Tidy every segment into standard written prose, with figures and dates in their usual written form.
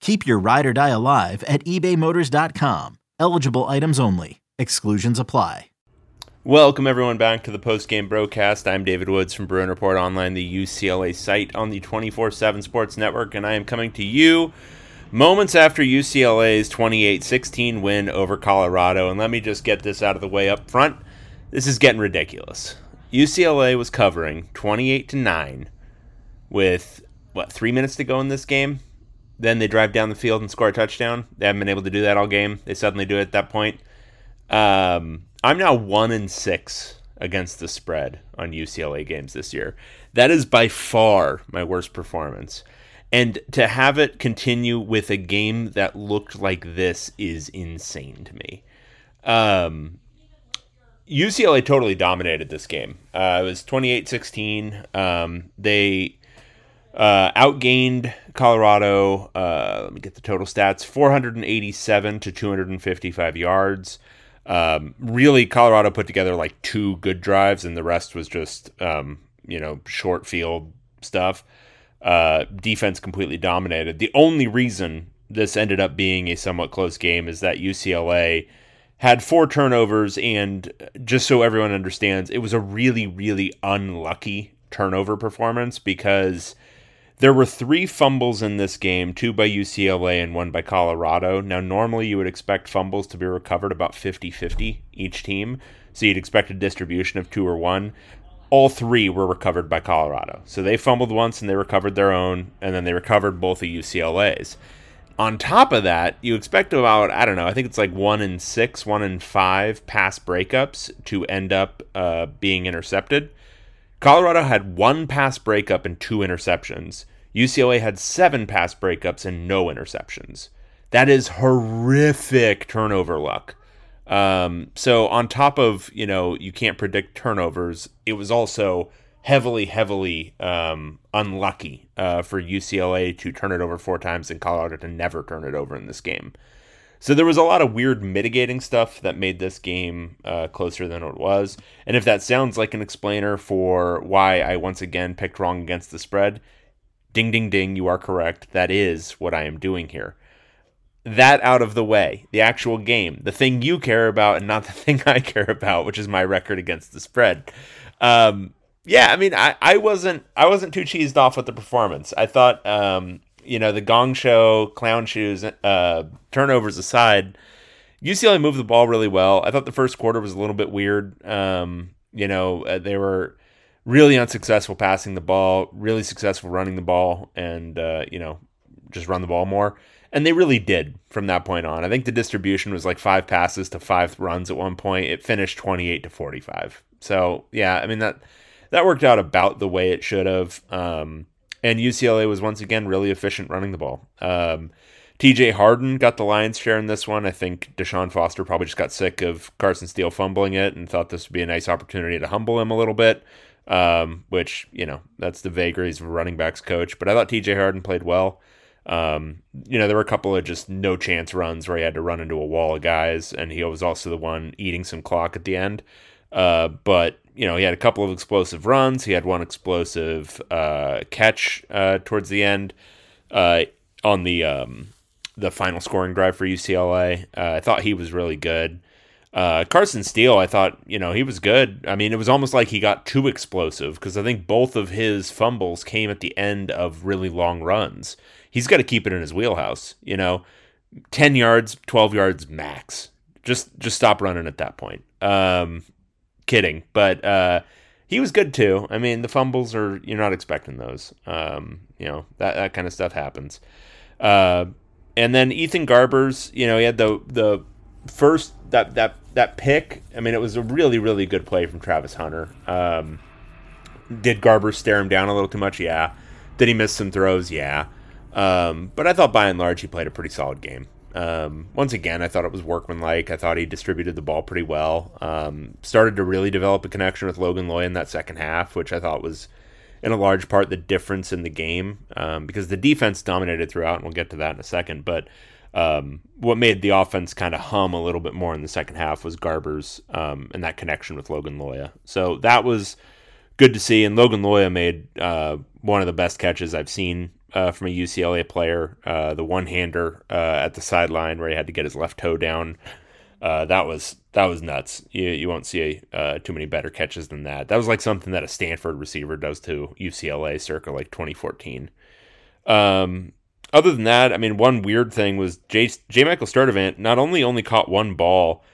Keep your ride or die alive at ebaymotors.com. Eligible items only. Exclusions apply. Welcome, everyone, back to the post-game broadcast. I'm David Woods from Bruin Report Online, the UCLA site on the 24-7 Sports Network, and I am coming to you moments after UCLA's 28-16 win over Colorado. And let me just get this out of the way up front. This is getting ridiculous. UCLA was covering 28-9 with, 3 minutes to go in this game? Then they drive down the field and score a touchdown. They haven't been able to do that all game. They suddenly do it at that point. I'm now 1-6 against the spread on UCLA games this year. That is by far my worst performance. And to have it continue with a game that looked like this is insane to me. UCLA totally dominated this game. It was 28-16. They outgained Colorado, let me get the total stats, 487 to 255 yards. Really, Colorado put together like two good drives, and the rest was just, short field stuff. Defense completely dominated. The only reason this ended up being a somewhat close game is that UCLA had four turnovers, and just so everyone understands, it was a really, really unlucky turnover performance because there were three fumbles in this game, two by UCLA and one by Colorado. Now, normally you would expect fumbles to be recovered about 50-50 each team, so you'd expect a distribution of two or one. All three were recovered by Colorado. So they fumbled once and they recovered their own, and then they recovered both of UCLA's. On top of that, you expect about, I think it's like 1-6, 1-5 pass breakups to end up being intercepted. Colorado had one pass breakup and two interceptions. UCLA had seven pass breakups and no interceptions. That is horrific turnover luck. So on top of, you can't predict turnovers, it was also heavily unlucky for UCLA to turn it over four times and Colorado to never turn it over in this game. So there was a lot of weird mitigating stuff that made this game closer than it was. And if that sounds like an explainer for why I once again picked wrong against the spread, ding, ding, ding, you are correct. That is what I am doing here. That out of the way, the actual game, the thing you care about and not the thing I care about, which is my record against the spread. I wasn't too cheesed off with the performance. I thought the gong show, clown shoes, turnovers aside, UCLA moved the ball really well. I thought the first quarter was a little bit weird. They were really unsuccessful passing the ball, really successful running the ball, and, just run the ball more. And they really did from that point on. I think the distribution was like five passes to five runs at one point. It finished 28-45. So, that worked out about the way it should have. And UCLA was once again really efficient running the ball. TJ Harden got the lion's share in this one. I think Deshaun Foster probably just got sick of Carson Steele fumbling it and thought this would be a nice opportunity to humble him a little bit, which, that's the vagaries of a running back's coach. But I thought TJ Harden played well. There were a couple of just no chance runs where he had to run into a wall of guys, and he was also the one eating some clock at the end. But you know, he had a couple of explosive runs. He had one explosive catch towards the end on the final scoring drive for UCLA. I thought he was really good. Carson Steele, I thought, you know, he was good. I mean, it was almost like he got too explosive because I think both of his fumbles came at the end of really long runs. He's got to keep it in his wheelhouse, you know, 10 yards, 12 yards max. Just stop running at that point. Kidding. But he was good, too. I mean, the fumbles are, you're not expecting those. You know, that kind of stuff happens. And then Ethan Garbers, you know, he had the first that pick. I mean, it was a really, really good play from Travis Hunter. Did Garbers stare him down a little too much? Yeah. Did he miss some throws? Yeah. But I thought by and large he played a pretty solid game. Once again, I thought it was workmanlike. I thought he distributed the ball pretty well. Started to really develop a connection with Logan Loya in that second half, which I thought was in a large part the difference in the game, because the defense dominated throughout, and we'll get to that in a second. But what made the offense kind of hum a little bit more in the second half was Garbers and that connection with Logan Loya. So that was good to see, and Logan Loya made one of the best catches I've seen from a UCLA player, the one-hander at the sideline where he had to get his left toe down. That was nuts. You won't see too many better catches than that. That was like something that a Stanford receiver does to UCLA circa like 2014. Other than that, I mean, one weird thing was Jay Michael Sturtevant not only caught one ball,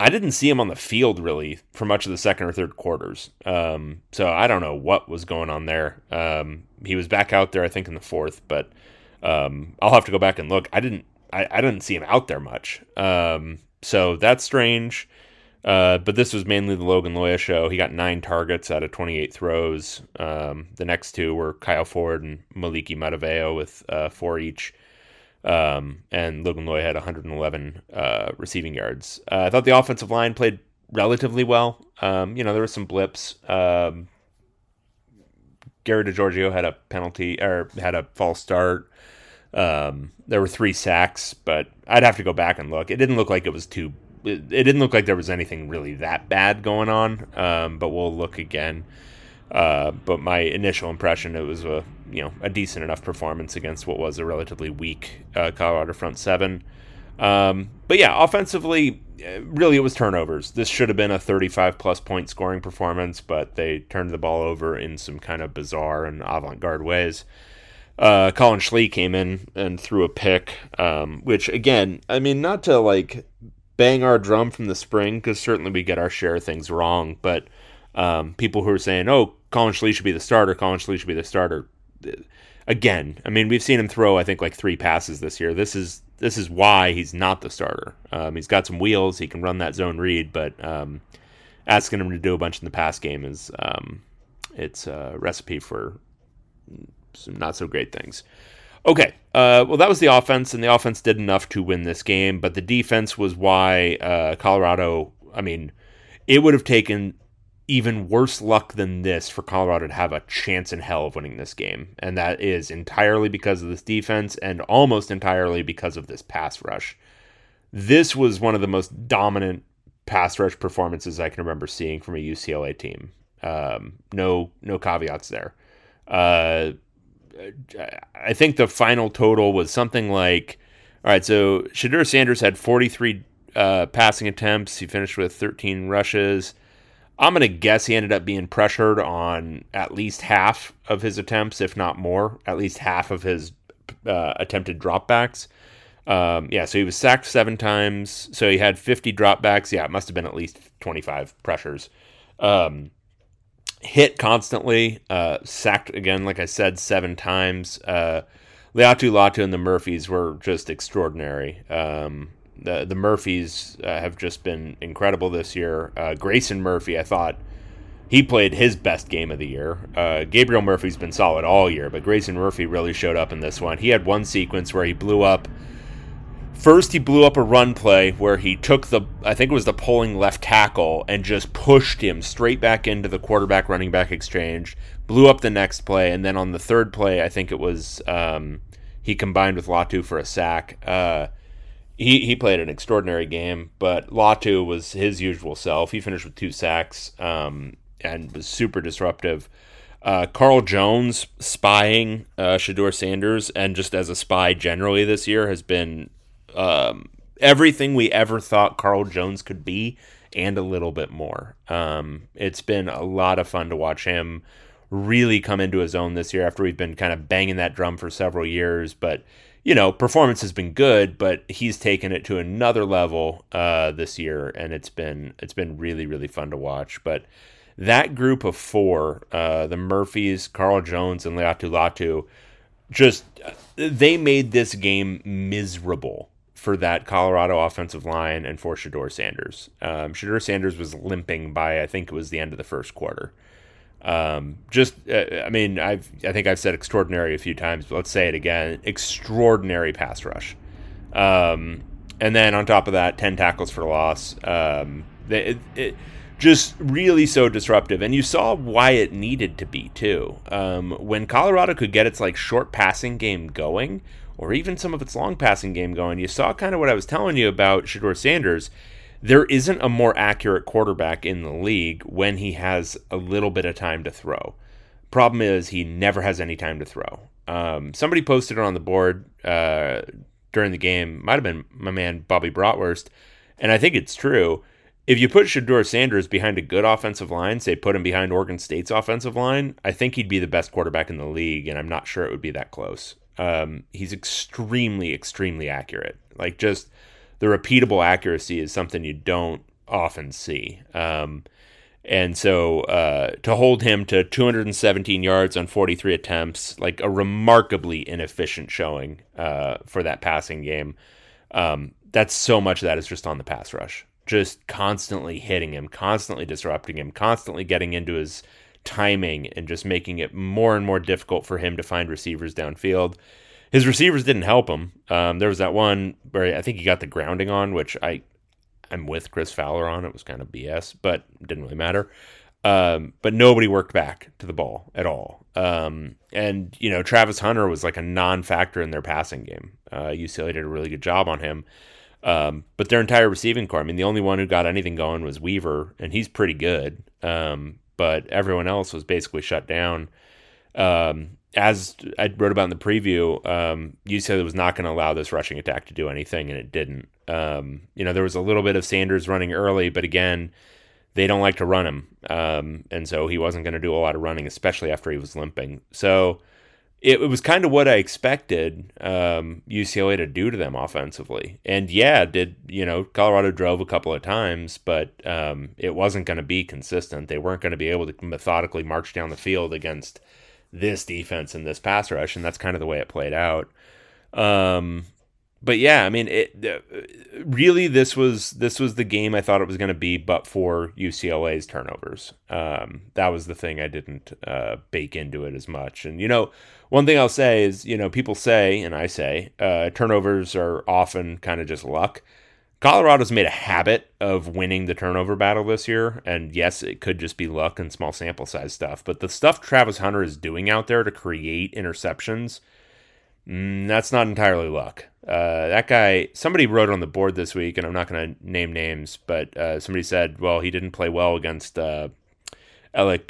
I didn't see him on the field really for much of the second or third quarters. So I don't know what was going on there. He was back out there, I think, in the fourth, but I'll have to go back and look. I didn't see him out there much. So that's strange. But this was mainly the Logan Loya show. He got 9 targets out of 28 throws. The next two were Kyle Ford and Maliki Mataveo with 4 each. And Logan Loya had 111 receiving yards. I thought the offensive line played relatively well. You know, there were some blips. Garrett DiGiorgio had a penalty or had a false start. There were 3 sacks, but I'd have to go back and look. It didn't look like it was too. It didn't look like there was anything really that bad going on, but we'll look again. But my initial impression, it was a decent enough performance against what was a relatively weak Colorado front seven. But yeah, offensively, really it was turnovers. This should have been a 35-plus point scoring performance, but they turned the ball over in some kind of bizarre and avant-garde ways. Colin Schley came in and threw a pick, which, again, I mean, not to, like, bang our drum from the spring, because certainly we get our share of things wrong, but people who are saying, oh, Colin Schley should be the starter, again, I mean, we've seen him throw, I think, like 3 passes this year. This is why he's not the starter. He's got some wheels, he can run that zone read, but asking him to do a bunch in the pass game is it's a recipe for some not so great things. Okay, well, that was the offense, and the offense did enough to win this game, but the defense was why Colorado, I mean, it would have taken even worse luck than this for Colorado to have a chance in hell of winning this game, and that is entirely because of this defense and almost entirely because of this pass rush. This was one of the most dominant pass rush performances I can remember seeing from a UCLA team. No caveats there. I think the final total was something like, all right, so Shedeur Sanders had 43 passing attempts. He finished with 13 rushes. I'm going to guess he ended up being pressured on at least half of his attempts, if not more, at least half of his attempted dropbacks. Yeah, so he was sacked 7 times. So he had 50 dropbacks. Yeah, it must have been at least 25 pressures. Hit constantly, sacked again, like I said, 7 times. Leatu Latu and the Murphys were just extraordinary. The Murphys have just been incredible this year. Grayson Murphy, I thought he played his best game of the year. Gabriel Murphy's been solid all year, but Grayson Murphy really showed up in this one. He had one sequence where he blew up. First, he blew up a run play where he took I think it was the pulling left tackle, and just pushed him straight back into the quarterback-running back exchange, blew up the next play, and then on the third play, I think it was he combined with Latu for a sack. He played an extraordinary game, but Latu was his usual self. He finished with 2 sacks. and was super disruptive. Carl Jones spying Shedeur Sanders, and just as a spy generally this year, has been everything we ever thought Carl Jones could be, and a little bit more. It's been a lot of fun to watch him really come into his own this year after we've been kind of banging that drum for several years. But, you know, performance has been good, but he's taken it to another level this year, and it's been really, really fun to watch. But that group of four, the Murphys, Carl Jones, and Leatu Latu, just they made this game miserable for that Colorado offensive line and for Shedeur Sanders. Shedeur Sanders was limping by, I think it was the end of the first quarter. I think I've said extraordinary a few times, but let's say it again. Extraordinary pass rush. And then on top of that, 10 tackles for loss. It just really so disruptive. And you saw why it needed to be, too. When Colorado could get its short passing game going, or even some of its long passing game going, you saw kind of what I was telling you about Shedeur Sanders. There isn't a more accurate quarterback in the league when he has a little bit of time to throw. Problem is he never has any time to throw. Somebody posted it on the board during the game. Might have been my man Bobby Bratwurst, and I think it's true. If you put Shedeur Sanders behind a good offensive line, say put him behind Oregon State's offensive line, I think he'd be the best quarterback in the league, and I'm not sure it would be that close. He's extremely, extremely accurate. Just the repeatable accuracy is something you don't often see. And so to hold him to 217 yards on 43 attempts, a remarkably inefficient showing for that passing game. That's so much of that is just on the pass rush, just constantly hitting him, constantly disrupting him, constantly getting into his timing and just making it more and more difficult for him to find receivers downfield. His receivers didn't help him. There was that one where I think he got the grounding on, which I'm with Chris Fowler on. It was kind of BS, but didn't really matter. But nobody worked back to the ball at all. And, you know, Travis Hunter was a non-factor in their passing game. UCLA did a really good job on him. But their entire receiving core, the only one who got anything going was Weaver, and he's pretty good. But everyone else was basically shut down. As I wrote about in the preview, UCLA was not going to allow this rushing attack to do anything, and it didn't. There was a little bit of Sanders running early, but again, they don't like to run him. And so he wasn't going to do a lot of running, especially after he was limping. So it was kind of what I expected UCLA to do to them offensively. And yeah, Colorado drove a couple of times, but it wasn't going to be consistent. They weren't going to be able to methodically march down the field against this defense and this pass rush, and that's kind of the way it played out. But yeah, really this was the game I thought it was going to be, but for UCLA's turnovers. That was the thing I didn't bake into it as much. And one thing I'll say is, people say, and I say, turnovers are often kind of just luck. Colorado's made a habit of winning the turnover battle this year, and yes, it could just be luck and small sample size stuff, but the stuff Travis Hunter is doing out there to create interceptions, that's not entirely luck. That guy, somebody wrote on the board this week, and I'm not going to name names, but somebody said, well, he didn't play well against Alec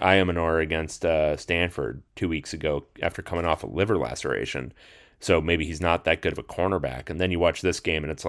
Iamanor against Stanford 2 weeks ago after coming off a liver laceration, so maybe he's not that good of a cornerback. And then you watch this game, and it's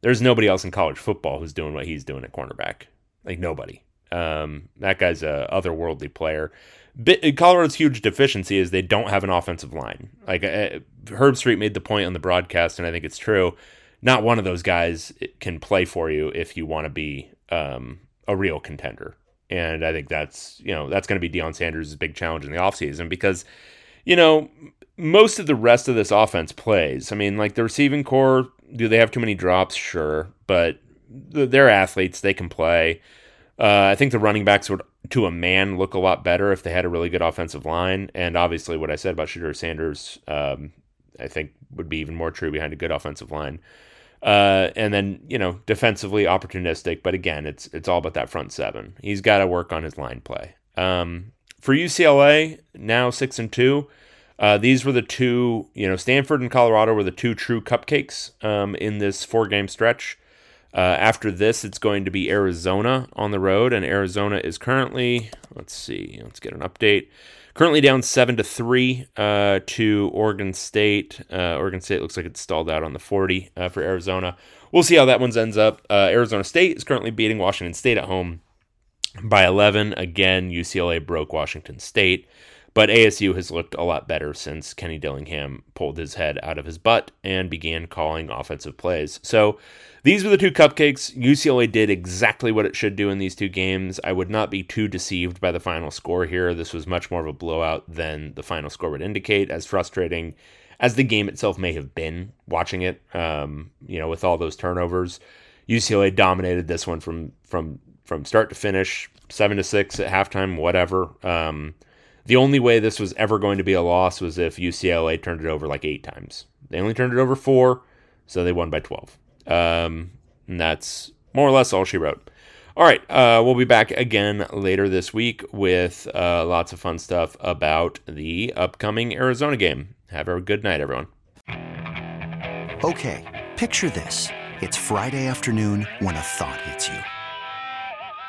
there's nobody else in college football who's doing what he's doing at cornerback. Nobody. That guy's a otherworldly player. Colorado's huge deficiency is they don't have an offensive line. Herb Street made the point on the broadcast, and I think it's true. Not one of those guys can play for you if you want to be a real contender. And I think that's going to be Deion Sanders' big challenge in the offseason because, most of the rest of this offense plays. The receiving core, do they have too many drops? Sure, but they're athletes. They can play. I think the running backs would, to a man, look a lot better if they had a really good offensive line. And obviously what I said about Shedeur Sanders, I think would be even more true behind a good offensive line. And then, defensively opportunistic. But again, it's all about that front seven. He's got to work on his line play. For UCLA, now 6-2. These were the two, Stanford and Colorado were the two true cupcakes in this four-game stretch. After this, it's going to be Arizona on the road, and Arizona is currently, let's get an update. Currently down 7-3 to Oregon State. Oregon State looks like it stalled out on the 40 for Arizona. We'll see how that one ends up. Arizona State is currently beating Washington State at home by 11. Again, UCLA broke Washington State, but ASU has looked a lot better since Kenny Dillingham pulled his head out of his butt and began calling offensive plays. So these were the two cupcakes. UCLA did exactly what it should do in these two games. I would not be too deceived by the final score here. This was much more of a blowout than the final score would indicate, as frustrating as the game itself may have been watching it, with all those turnovers. UCLA dominated this one from start to finish, 7-6 at halftime, whatever. The only way this was ever going to be a loss was if UCLA turned it over like 8 times. They only turned it over 4, so they won by 12. And that's more or less all she wrote. All right, we'll be back again later this week with lots of fun stuff about the upcoming Arizona game. Have a good night, everyone. Okay, picture this. It's Friday afternoon when a thought hits you.